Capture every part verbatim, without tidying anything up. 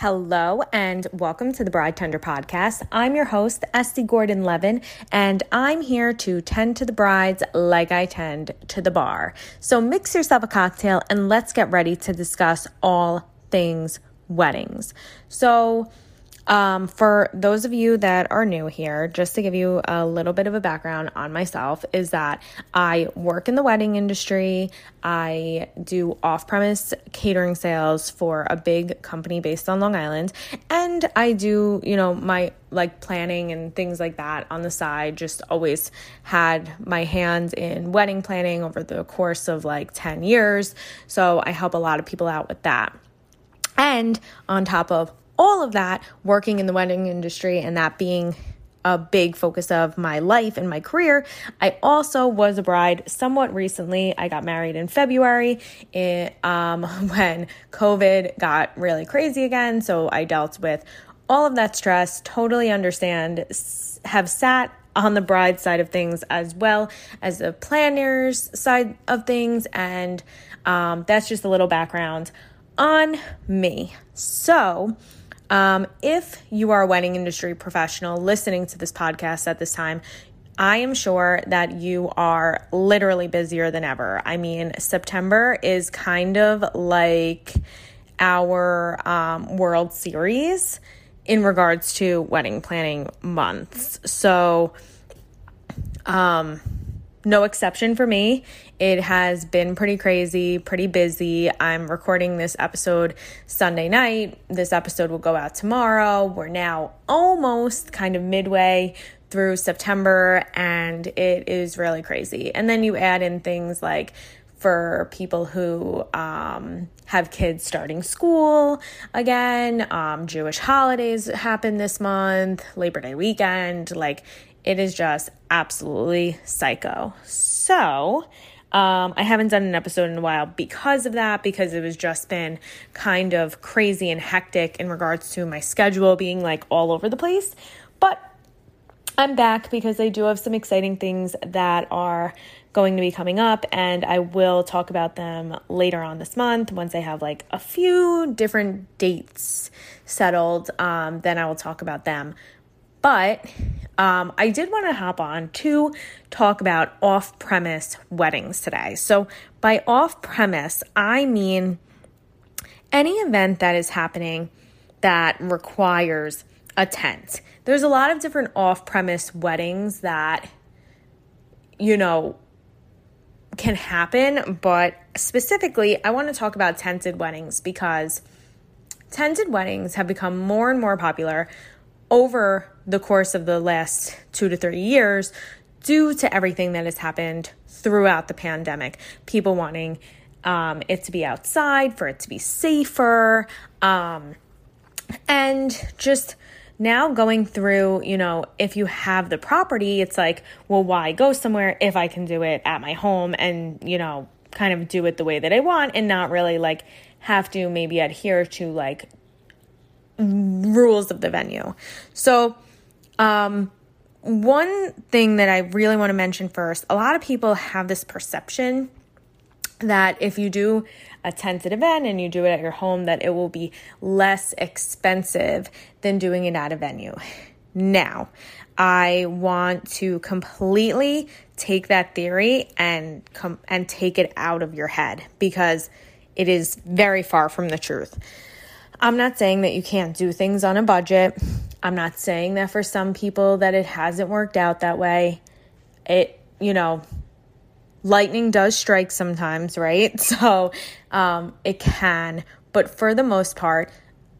Hello and welcome to the Bride Tender Podcast. I'm your host, Estee Gordon-Levin, and I'm here to tend to the brides like I tend to the bar. So mix yourself a cocktail and let's get ready to discuss all things weddings. So um, for those of you that are new here, just to give you a little bit of a background on myself is that I work in the wedding industry. I do off-premise catering sales for a big company based on Long Island, and I do, you know, my like planning and things like that on the side, just always had my hand in wedding planning over the course of like ten years. So I help a lot of people out with that. And on top of all of that, working in the wedding industry and that being a big focus of my life and my career, I also was a bride somewhat recently. I got married in February it, um, when COVID got really crazy again. So I dealt with all of that stress, totally understand, have sat on the bride side of things as well as the planner's side of things. And um, that's just a little background on me. So Um, if you are a wedding industry professional listening to this podcast at this time, I am sure that you are literally busier than ever. I mean, September is kind of like our um, World Series in regards to wedding planning months. So, um, no exception for me. It has been pretty crazy, pretty busy. I'm recording this episode Sunday night. This episode will go out tomorrow. We're now almost kind of midway through September, and it is really crazy. And then you add in things like for people who um, have kids starting school again, um, Jewish holidays happen this month, Labor Day weekend, like it is just absolutely psycho. So um, I haven't done an episode in a while because of that, because it was just been kind of crazy and hectic in regards to my schedule being like all over the place. But I'm back because I do have some exciting things that are going to be coming up, and I will talk about them later on this month. Once I have like a few different dates settled, um, then I will talk about them. But um, I did want to hop on to talk about off-premise weddings today. So by off-premise, I mean any event that is happening that requires a tent. There's a lot of different off-premise weddings that, you know, can happen. But specifically, I want to talk about tented weddings because tented weddings have become more and more popular over the course of the last two to three years due to everything that has happened throughout the pandemic. People wanting um, it to be outside, for it to be safer, um, and just now going through, you know, if you have the property, it's like, well, why go somewhere if I can do it at my home and, you know, kind of do it the way that I want and not really like have to maybe adhere to like rules of the venue. So, um, one thing that I really want to mention first, a lot of people have this perception that if you do a tented event and you do it at your home, that it will be less expensive than doing it at a venue. Now, I want to completely take that theory and come and take it out of your head because it is very far from the truth. I'm not saying that you can't do things on a budget. I'm not saying that for some people that it hasn't worked out that way. It, you know, lightning does strike sometimes, right? So um, it can. But for the most part,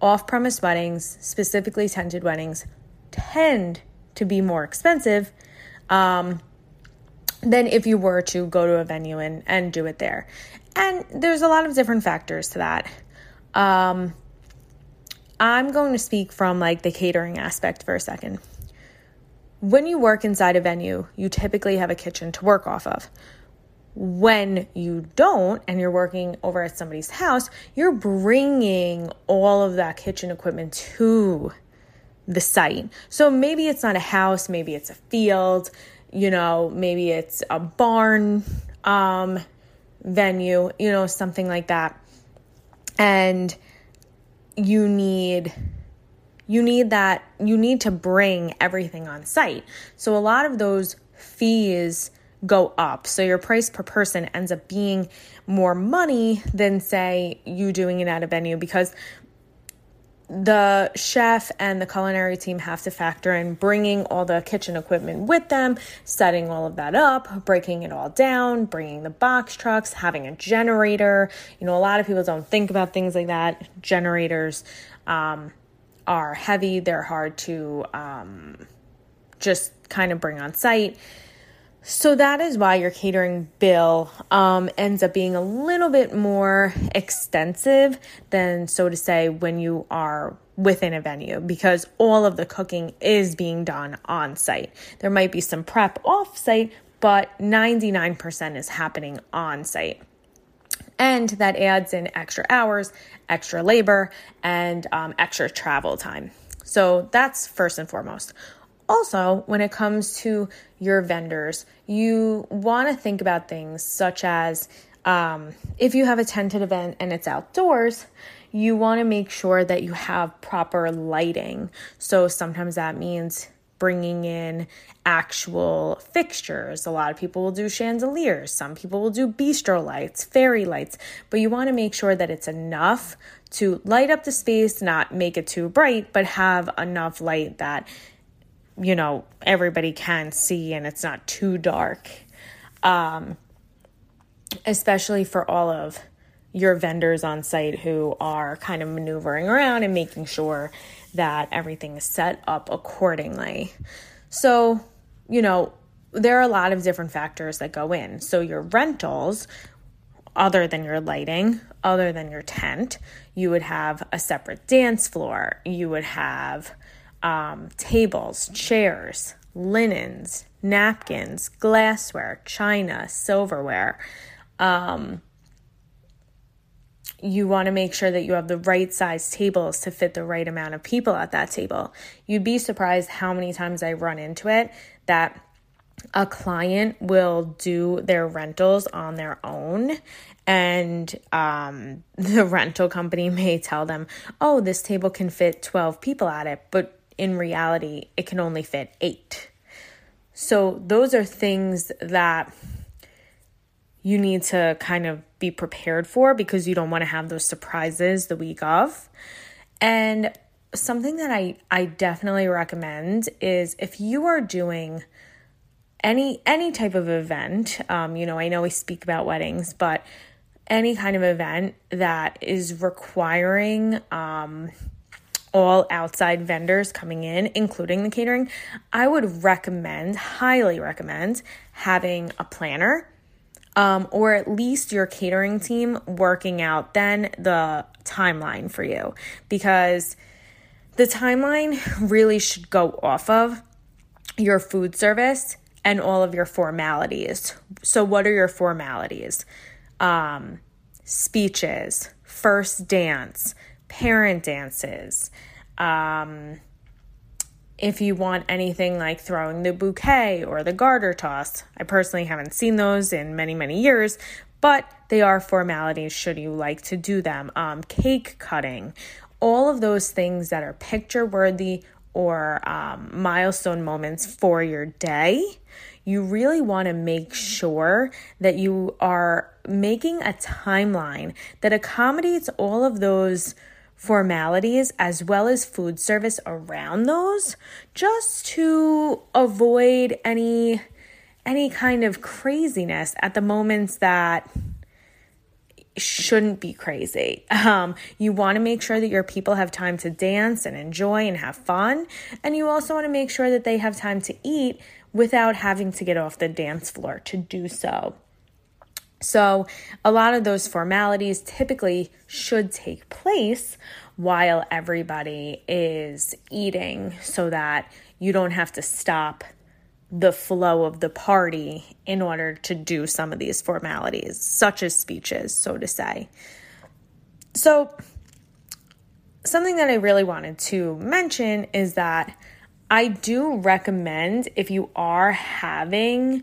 off-premise weddings, specifically tented weddings, tend to be more expensive um, than if you were to go to a venue and, and do it there. And there's a lot of different factors to that. Um I'm going to speak from like the catering aspect for a second. When you work inside a venue, you typically have a kitchen to work off of. When you don't and you're working over at somebody's house, you're bringing all of that kitchen equipment to the site. So maybe it's not a house, maybe it's a field, you know, maybe it's a barn um, venue, you know, something like that. And you need you need that you need to bring everything on site. So a lot of those fees go up. So your price per person ends up being more money than, say, you doing it at a venue, because the chef and the culinary team have to factor in bringing all the kitchen equipment with them, setting all of that up, breaking it all down, bringing the box trucks, having a generator. You know, a lot of people don't think about things like that. Generators um, are heavy. They're hard to um, just kind of bring on site. So that is why your catering bill um, ends up being a little bit more extensive than, so to say, when you are within a venue, because all of the cooking is being done on site. There might be some prep off site, but ninety-nine percent is happening on site. And that adds in extra hours, extra labor, and um, extra travel time. So that's first and foremost. Also, when it comes to your vendors, you want to think about things such as um, if you have a tented event and it's outdoors, you want to make sure that you have proper lighting. So sometimes that means bringing in actual fixtures. A lot of people will do chandeliers. Some people will do bistro lights, fairy lights, but you want to make sure that it's enough to light up the space, not make it too bright, but have enough light that you know, everybody can see and it's not too dark, um, especially for all of your vendors on site who are kind of maneuvering around and making sure that everything is set up accordingly. So, you know, there are a lot of different factors that go in. So your rentals, other than your lighting, other than your tent, you would have a separate dance floor. You would have Um, tables, chairs, linens, napkins, glassware, china, silverware. Um, you want to make sure that you have the right size tables to fit the right amount of people at that table. You'd be surprised how many times I run into it that a client will do their rentals on their own, and um, the rental company may tell them, oh, this table can fit twelve people at it, but in reality, it can only fit eight. So those are things that you need to kind of be prepared for, because you don't want to have those surprises the week of. And something that I, I definitely recommend is if you are doing any any type of event, um, you know, I know we speak about weddings, but any kind of event that is requiring um, all outside vendors coming in, including the catering, I would recommend, highly recommend, having a planner um, or at least your catering team working out then the timeline for you, because the timeline really should go off of your food service and all of your formalities. So what are your formalities? Um, speeches, first dance, parent dances. Um, if you want anything like throwing the bouquet or the garter toss, I personally haven't seen those in many, many years, but they are formalities should you like to do them. Um, cake cutting, all of those things that are picture-worthy or um, milestone moments for your day, you really want to make sure that you are making a timeline that accommodates all of those formalities as well as food service around those, just to avoid any any kind of craziness at the moments that shouldn't be crazy. Um, you want to make sure that your people have time to dance and enjoy and have fun. And you also want to make sure that they have time to eat without having to get off the dance floor to do so. So a lot of those formalities typically should take place while everybody is eating, so that you don't have to stop the flow of the party in order to do some of these formalities, such as speeches, so to say. So something that I really wanted to mention is that I do recommend, if you are having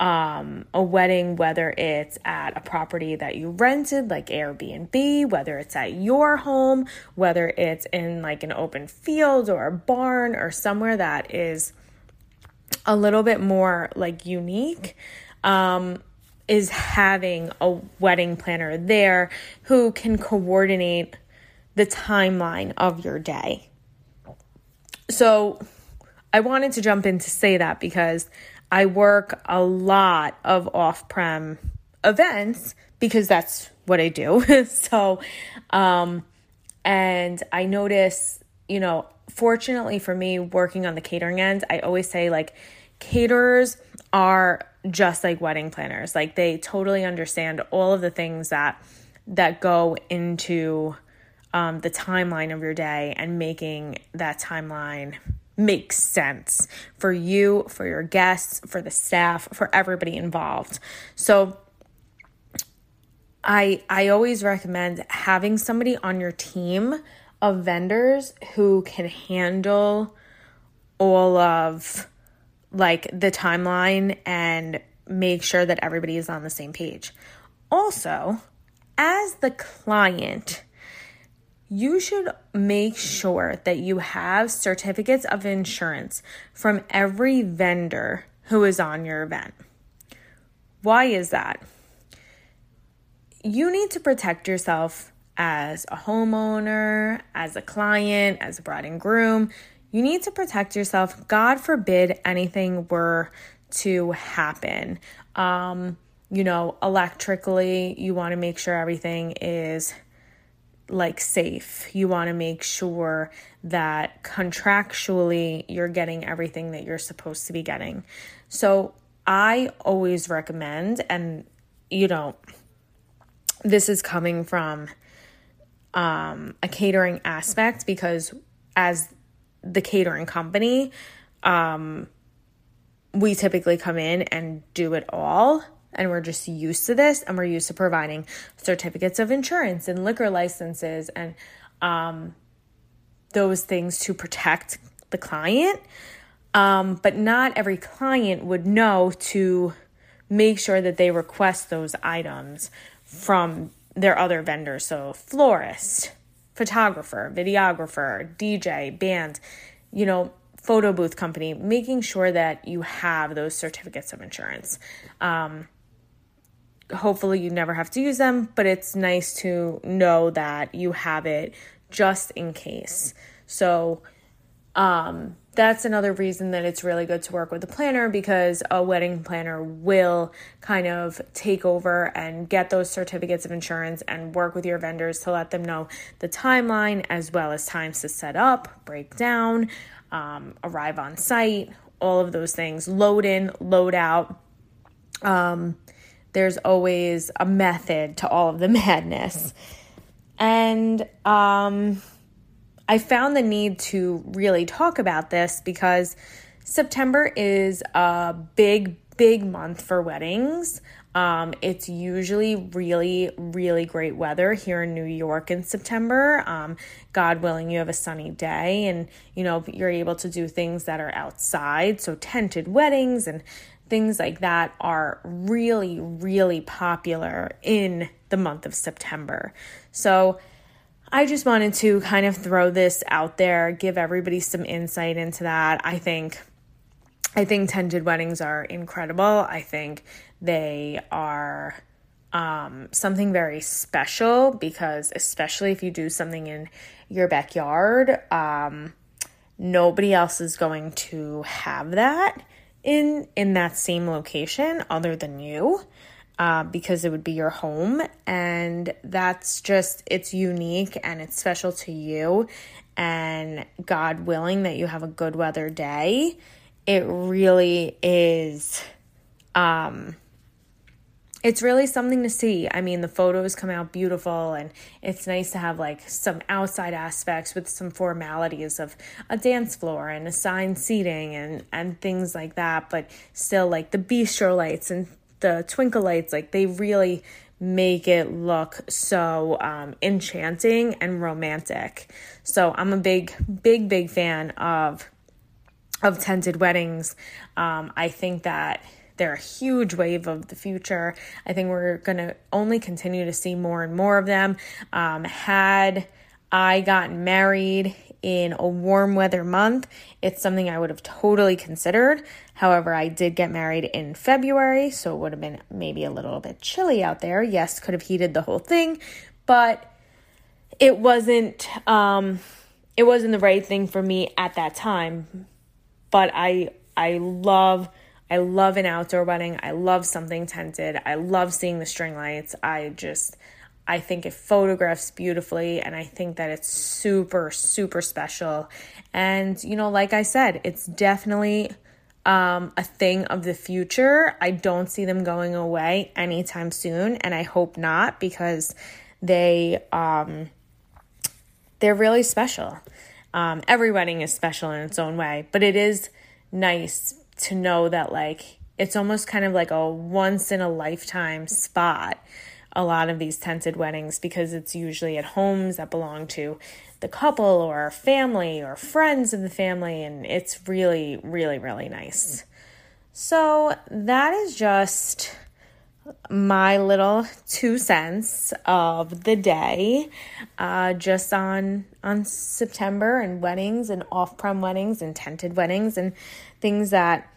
um, a wedding, whether it's at a property that you rented, like Airbnb, whether it's at your home, whether it's in like an open field or a barn or somewhere that is a little bit more like unique, um, is having a wedding planner there who can coordinate the timeline of your day. So I wanted to jump in to say that because I work a lot of off-prem events because that's what I do. So, um, and I notice, you know, fortunately for me working on the catering end, I always say like caterers are just like wedding planners. Like they totally understand all of the things that, that go into um, the timeline of your day and making that timeline makes sense for you, for your guests, for the staff, for everybody involved. So I I always recommend having somebody on your team of vendors who can handle all of like the timeline and make sure that everybody is on the same page. Also, as the client, you should make sure that you have certificates of insurance from every vendor who is on your event. Why is that? You need to protect yourself as a homeowner, as a client, as a bride and groom. You need to protect yourself. God forbid anything were to happen. Um, you know, electrically, you want to make sure everything is like safe. You want to make sure that contractually you're getting everything that you're supposed to be getting. So I always recommend, and you know, this is coming from um, a catering aspect because as the catering company, um, we typically come in and do it all. And we're just used to this, and we're used to providing certificates of insurance and liquor licenses and um, those things to protect the client. Um, but not every client would know to make sure that they request those items from their other vendors. So florist, photographer, videographer, D J, band, you know, photo booth company, making sure that you have those certificates of insurance. Um, Hopefully you never have to use them, but it's nice to know that you have it just in case. So um, that's another reason that it's really good to work with a planner, because a wedding planner will kind of take over and get those certificates of insurance and work with your vendors to let them know the timeline as well as times to set up, break down, um, arrive on site, all of those things, load in, load out. Um, There's always a method to all of the madness. And um, I found the need to really talk about this because September is a big, big month for weddings. Um, it's usually really, really great weather here in New York in September. Um, God willing, you have a sunny day and, you know, you're able to do things that are outside. So tented weddings and things like that are really, really popular in the month of September. So I just wanted to kind of throw this out there, give everybody some insight into that. I think, I think tented weddings are incredible. I think they are um, something very special because especially if you do something in your backyard, um, nobody else is going to have that in in that same location other than you, uh, because it would be your home, and that's just, it's unique and it's special to you, and God willing that you have a good weather day, it really is, um, it's really something to see. I mean, the photos come out beautiful, and it's nice to have like some outside aspects with some formalities of a dance floor and assigned seating and, and things like that. But still, like the bistro lights and the twinkle lights, like they really make it look so um, enchanting and romantic. So I'm a big, big, big fan of of tented weddings. Um, I think that They're a huge wave of the future. I think we're going to only continue to see more and more of them. Um, had I gotten married in a warm weather month, it's something I would have totally considered. However, I did get married in February, so it would have been maybe a little bit chilly out there. Yes, could have heated the whole thing, but it wasn't, um, it wasn't the right thing for me at that time. But I, I love, I love an outdoor wedding. I love something tented. I love seeing the string lights. I just, I think it photographs beautifully, and I think that it's super, super special. And, you know, like I said, it's definitely um, a thing of the future. I don't see them going away anytime soon, and I hope not, because they, um, they're really special. Um, every wedding is special in its own way, but it is nice to know that, like, it's almost kind of like a once-in-a-lifetime spot, a lot of these tented weddings, because it's usually at homes that belong to the couple or family or friends of the family, and it's really, really, really nice. So that is just my little two cents of the day, uh, just on on September and weddings and off-prem weddings and tented weddings and things that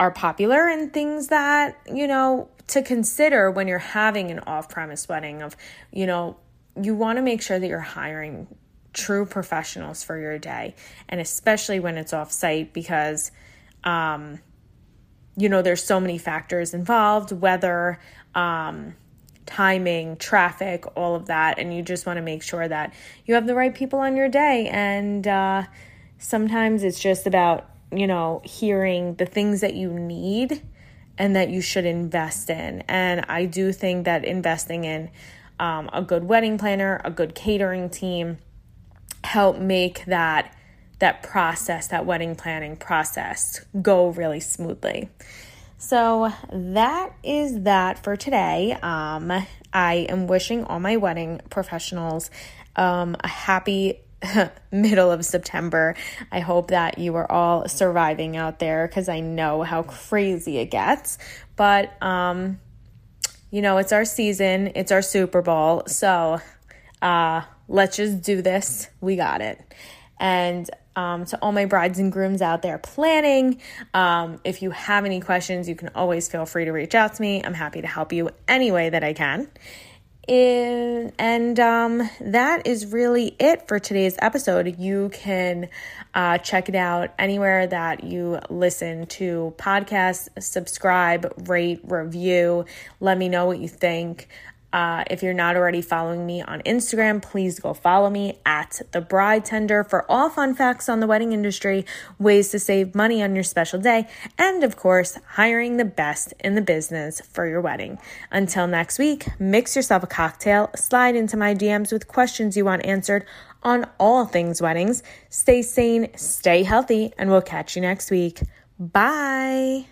are popular and things that, you know, to consider when you're having an off-premise wedding of, you know, you want to make sure that you're hiring true professionals for your day. And especially when it's off-site, because, um, you know, there's so many factors involved, weather, um, timing, traffic, all of that. And you just want to make sure that you have the right people on your day. And, uh, sometimes it's just about, you know, hearing the things that you need and that you should invest in. And I do think that investing in um, a good wedding planner, a good catering team, help make that that process, that wedding planning process, go really smoothly. So that is that for today. Um, I am wishing all my wedding professionals um, a happy middle of September. I hope that you are all surviving out there, because I know how crazy it gets. But, um, you know, it's our season. It's our Super Bowl. So uh, let's just do this. We got it. And um, to all my brides and grooms out there planning, um, if you have any questions, you can always feel free to reach out to me. I'm happy to help you any way that I can. In, and um, that is really it for today's episode. You can uh, check it out anywhere that you listen to podcasts. Subscribe, rate, review. Let me know what you think. Uh, if you're not already following me on Instagram, please go follow me at The Bride Tender for all fun facts on the wedding industry, ways to save money on your special day, and of course, hiring the best in the business for your wedding. Until next week, mix yourself a cocktail, slide into my D Ms with questions you want answered on all things weddings. Stay sane, stay healthy, and we'll catch you next week. Bye.